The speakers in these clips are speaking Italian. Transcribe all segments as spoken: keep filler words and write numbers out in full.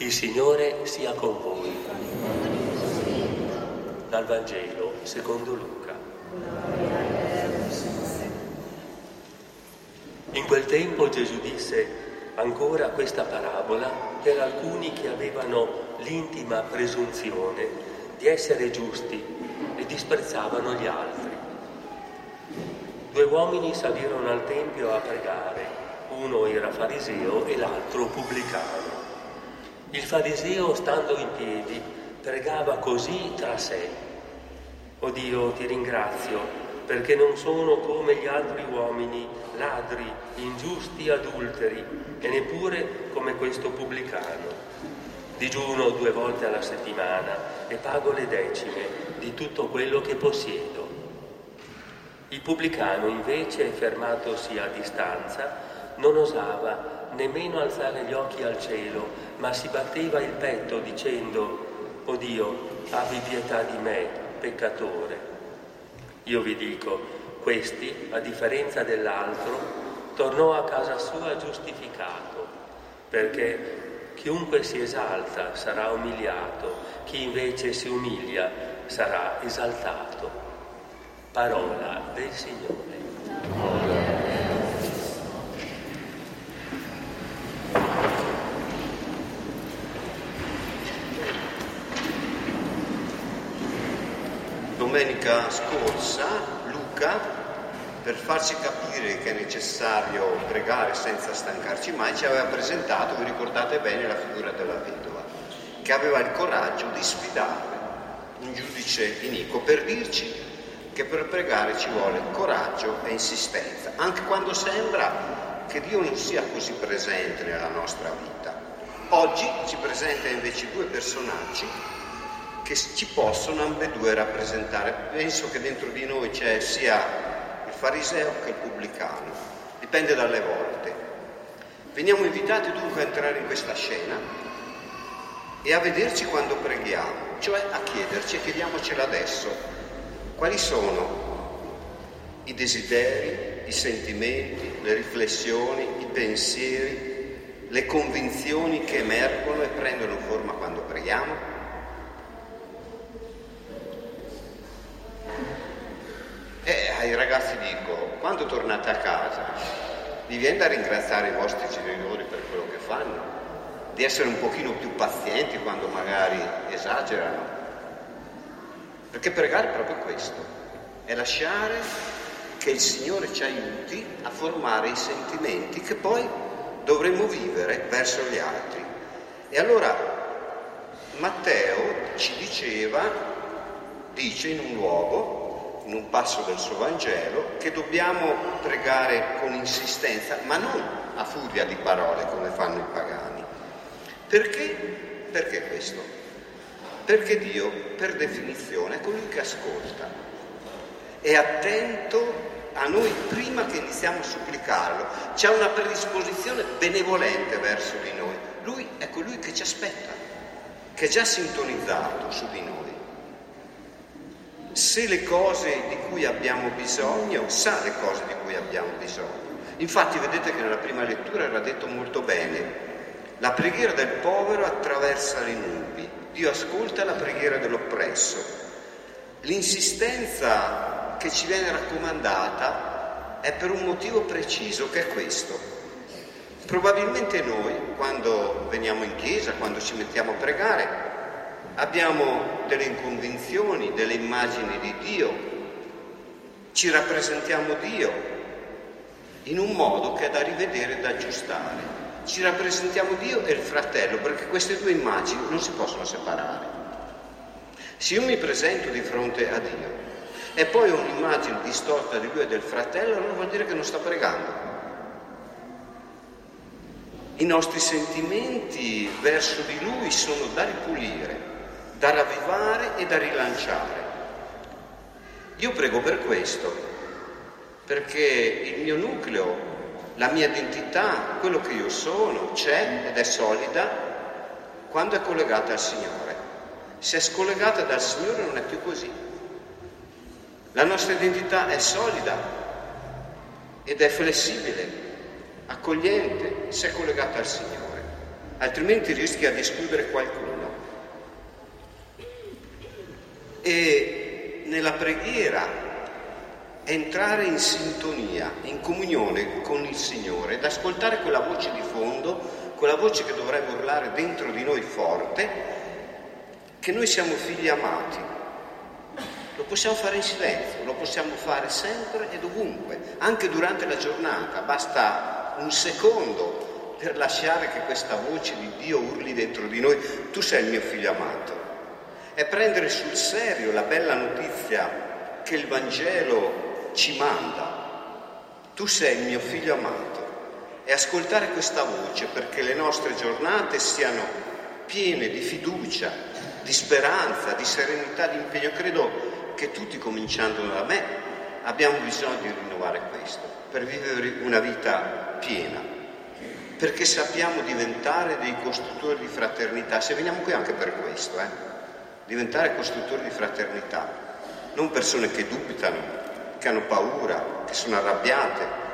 Il Signore sia con voi. Dal Vangelo secondo Luca. In quel tempo Gesù disse ancora questa parabola per alcuni che avevano l'intima presunzione di essere giusti e disprezzavano gli altri. Due uomini salirono al tempio a pregare, uno era fariseo e l'altro pubblicano. Il fariseo, stando in piedi, pregava così tra sé: «O Dio, ti ringrazio perché non sono come gli altri uomini, ladri, ingiusti, adulteri, e neppure come questo pubblicano. Digiuno due volte alla settimana e pago le decime di tutto quello che possiedo». Il pubblicano, invece, fermatosi a distanza, non osava nemmeno alzare gli occhi al cielo, ma si batteva il petto dicendo: «O Dio, abbi pietà di me, peccatore». Io vi dico, questi, a differenza dell'altro, tornò a casa sua giustificato, perché chiunque si esalta sarà umiliato, chi invece si umilia sarà esaltato. Parola del Signore. Amen. Domenica scorsa Luca, per farci capire che è necessario pregare senza stancarci mai, ci aveva presentato, vi ricordate bene, la figura della vedova, che aveva il coraggio di sfidare un giudice iniquo per dirci che per pregare ci vuole coraggio e insistenza, anche quando sembra che Dio non sia così presente nella nostra vita. Oggi ci presenta invece due personaggi che ci possono ambedue rappresentare. Penso che dentro di noi c'è sia il fariseo che il pubblicano, dipende dalle volte. Veniamo invitati dunque a entrare in questa scena e a vederci quando preghiamo, cioè a chiederci, e chiediamocela adesso, quali sono i desideri, i sentimenti, le riflessioni, i pensieri, le convinzioni che emergono e prendono forma quando preghiamo. E ai ragazzi dico, quando tornate a casa, vi viene da ringraziare i vostri genitori per quello che fanno, di essere un pochino più pazienti quando magari esagerano, perché pregare è proprio questo, è lasciare che il Signore ci aiuti a formare i sentimenti che poi dovremo vivere verso gli altri. E allora Matteo ci diceva, dice in un luogo, in un passo del suo Vangelo, che dobbiamo pregare con insistenza, ma non a furia di parole come fanno i pagani. Perché? Perché questo? Perché Dio, per definizione, è colui che ascolta, è attento a noi prima che iniziamo a supplicarlo, c'è una predisposizione benevolente verso di noi. Lui è colui che ci aspetta, che è già sintonizzato su di noi. Se le cose di cui abbiamo bisogno, sa le cose di cui abbiamo bisogno. Infatti vedete che nella prima lettura era detto molto bene, la preghiera del povero attraversa le nubi, Dio ascolta la preghiera dell'oppresso. L'insistenza che ci viene raccomandata è per un motivo preciso, che è questo. Probabilmente noi, quando veniamo in chiesa, quando ci mettiamo a pregare, abbiamo delle inconvinzioni, delle immagini di Dio, ci rappresentiamo Dio in un modo che è da rivedere e da aggiustare. Ci rappresentiamo Dio e il fratello, perché queste due immagini non si possono separare. Se io mi presento di fronte a Dio e poi ho un'immagine distorta di Lui e del fratello, allora vuol dire che non sta pregando. I nostri sentimenti verso di Lui sono da ripulire, da ravvivare e da rilanciare. Io prego per questo, perché il mio nucleo, la mia identità, quello che io sono, c'è ed è solida quando è collegata al Signore. Se è scollegata dal Signore non è più così. La nostra identità è solida ed è flessibile, accogliente, se è collegata al Signore. altrimenti rischia di escludere qualcuno. E nella preghiera entrare in sintonia, in comunione con il Signore ed ascoltare quella voce di fondo, quella voce che dovrebbe urlare dentro di noi forte, che noi siamo figli amati. Lo possiamo fare in silenzio, lo possiamo fare sempre e dovunque, anche durante la giornata. Basta un secondo per lasciare che questa voce di Dio urli dentro di noi: tu sei il mio figlio amato. E prendere sul serio la bella notizia che il Vangelo ci manda: tu sei il mio figlio amato. E ascoltare questa voce perché le nostre giornate siano piene di fiducia, di speranza, di serenità, di impegno. Credo che tutti, cominciando da me, abbiamo bisogno di rinnovare questo per vivere una vita piena, perché sappiamo diventare dei costruttori di fraternità. Se veniamo qui anche per questo, eh? diventare costruttori di fraternità, non persone che dubitano, che hanno paura, che sono arrabbiate,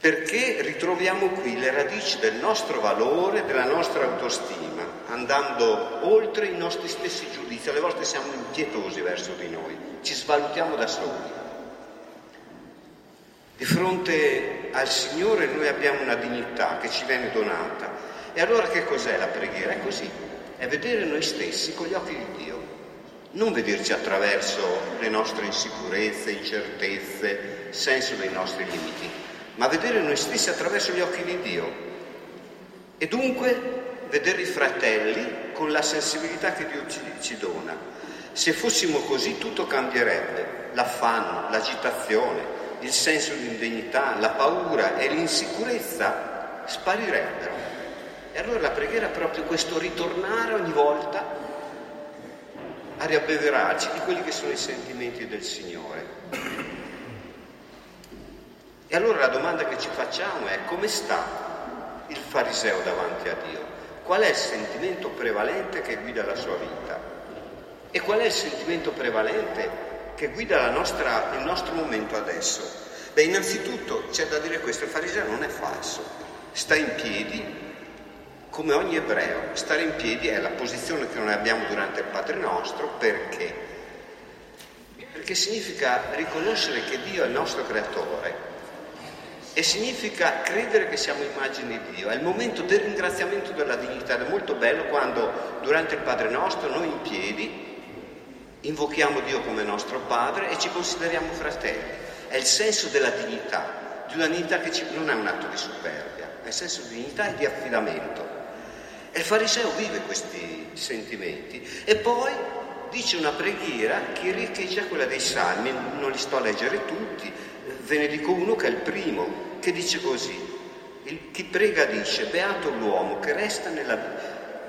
perché ritroviamo qui le radici del nostro valore, della nostra autostima, andando oltre i nostri stessi giudizi. Alle volte siamo impietosi verso di noi, ci svalutiamo da soli. Di fronte al Signore noi abbiamo una dignità che ci viene donata. E allora che cos'è la preghiera? È così, è vedere noi stessi con gli occhi di Dio, non vederci attraverso le nostre insicurezze, incertezze, senso dei nostri limiti, ma vedere noi stessi attraverso gli occhi di Dio e dunque vedere i fratelli con la sensibilità che Dio ci, ci dona. Se fossimo così tutto cambierebbe: l'affanno, l'agitazione, il senso di indignità, la paura e l'insicurezza sparirebbero. E allora la preghiera è proprio questo ritornare ogni volta a riabbeverarci di quelli che sono i sentimenti del Signore. E allora la domanda che ci facciamo è: come sta il fariseo davanti a Dio? Qual è il sentimento prevalente che guida la sua vita? E qual è il sentimento prevalente che guida la nostra, il nostro momento adesso? Beh, innanzitutto c'è da dire questo: il fariseo non è falso, sta in piedi come ogni ebreo. Stare in piedi è la posizione che noi abbiamo durante il Padre Nostro. Perché? Perché significa riconoscere che Dio è il nostro creatore. E significa credere che siamo immagini di Dio. È il momento del ringraziamento della dignità. Ed è molto bello quando durante il Padre Nostro noi in piedi invochiamo Dio come nostro Padre e ci consideriamo fratelli. È il senso della dignità, di una dignità che ci, non è un atto di superbia, è il senso di dignità e di affidamento. E il fariseo vive questi sentimenti. E poi dice una preghiera che riecheggia quella dei Salmi. Non li sto a leggere tutti. Ve ne dico uno che è il primo, che dice così: il, chi prega dice: beato l'uomo che, resta nella,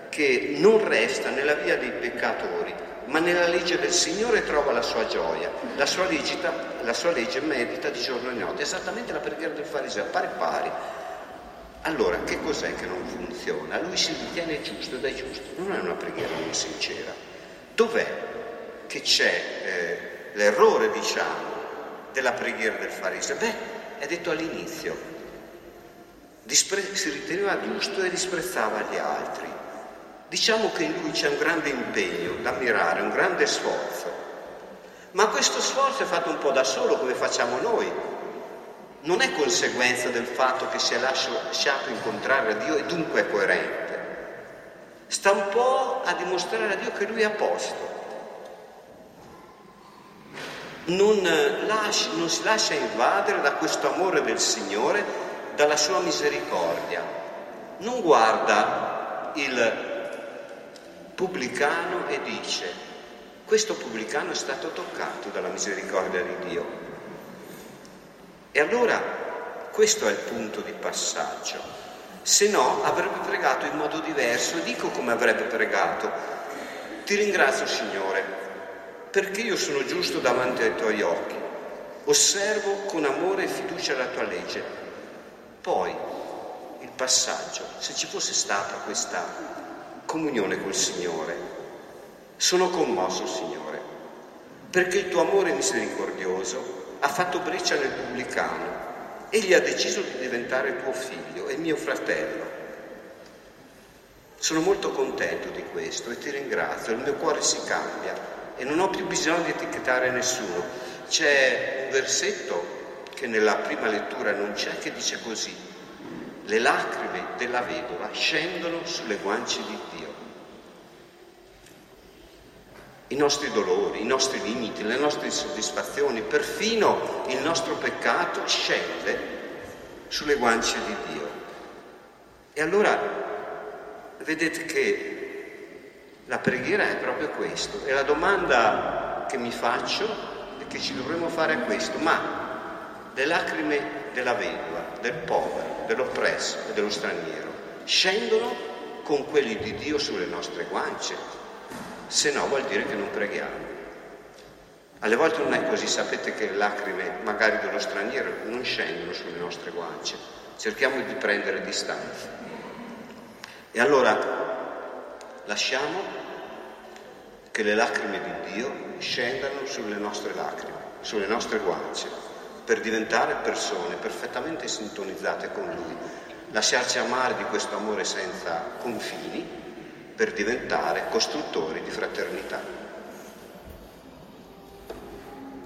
che non resta nella via dei peccatori, ma nella legge del Signore trova la sua gioia, la sua, legita, la sua legge medita di giorno e notte. Esattamente la preghiera del fariseo, pari pari. Allora, che cos'è che non funziona? Lui si ritiene giusto ed è giusto, non è una preghiera non sincera. Dov'è che c'è eh, l'errore, diciamo, della preghiera del fariseo? Beh, è detto all'inizio: Dispre- si riteneva giusto e disprezzava gli altri. Diciamo che in lui c'è un grande impegno da ammirare, un grande sforzo, ma questo sforzo è fatto un po' da solo, come facciamo noi. Non è conseguenza del fatto che si è lasciato incontrare a Dio e dunque è coerente. Sta un po' a dimostrare a Dio che lui è a posto. Non, lasci, non si lascia invadere da questo amore del Signore, dalla sua misericordia. Non guarda il pubblicano e dice: questo pubblicano è stato toccato dalla misericordia di Dio. E allora questo è il punto di passaggio. Se no avrebbe pregato in modo diverso. Dico come avrebbe pregato: ti ringrazio, Signore, perché io sono giusto davanti ai tuoi occhi, osservo con amore e fiducia la tua legge. Poi il passaggio: se ci fosse stata questa comunione col Signore, sono commosso, Signore, perché il tuo amore misericordioso ha fatto breccia nel pubblicano egli ha deciso di diventare tuo figlio e mio fratello. Sono molto contento di questo e ti ringrazio, il mio cuore si cambia e non ho più bisogno di etichettare nessuno. C'è un versetto che nella prima lettura non c'è, che dice così: le lacrime della vedova scendono sulle guance di Dio. I nostri dolori, i nostri limiti, le nostre insoddisfazioni, perfino il nostro peccato scende sulle guance di Dio. E allora vedete che la preghiera è proprio questo, e la domanda che mi faccio e che ci dovremmo fare è questo: ma le lacrime della vedova, del povero, dell'oppresso e dello straniero scendono con quelli di Dio sulle nostre guance? Se no vuol dire che non preghiamo. Alle volte non è così, sapete che le lacrime magari dello straniero non scendono sulle nostre guance, cerchiamo di prendere distanza. E allora lasciamo che le lacrime di Dio scendano sulle nostre lacrime, sulle nostre guance, per diventare persone perfettamente sintonizzate con Lui, lasciarci amare di questo amore senza confini, per diventare costruttori di fraternità.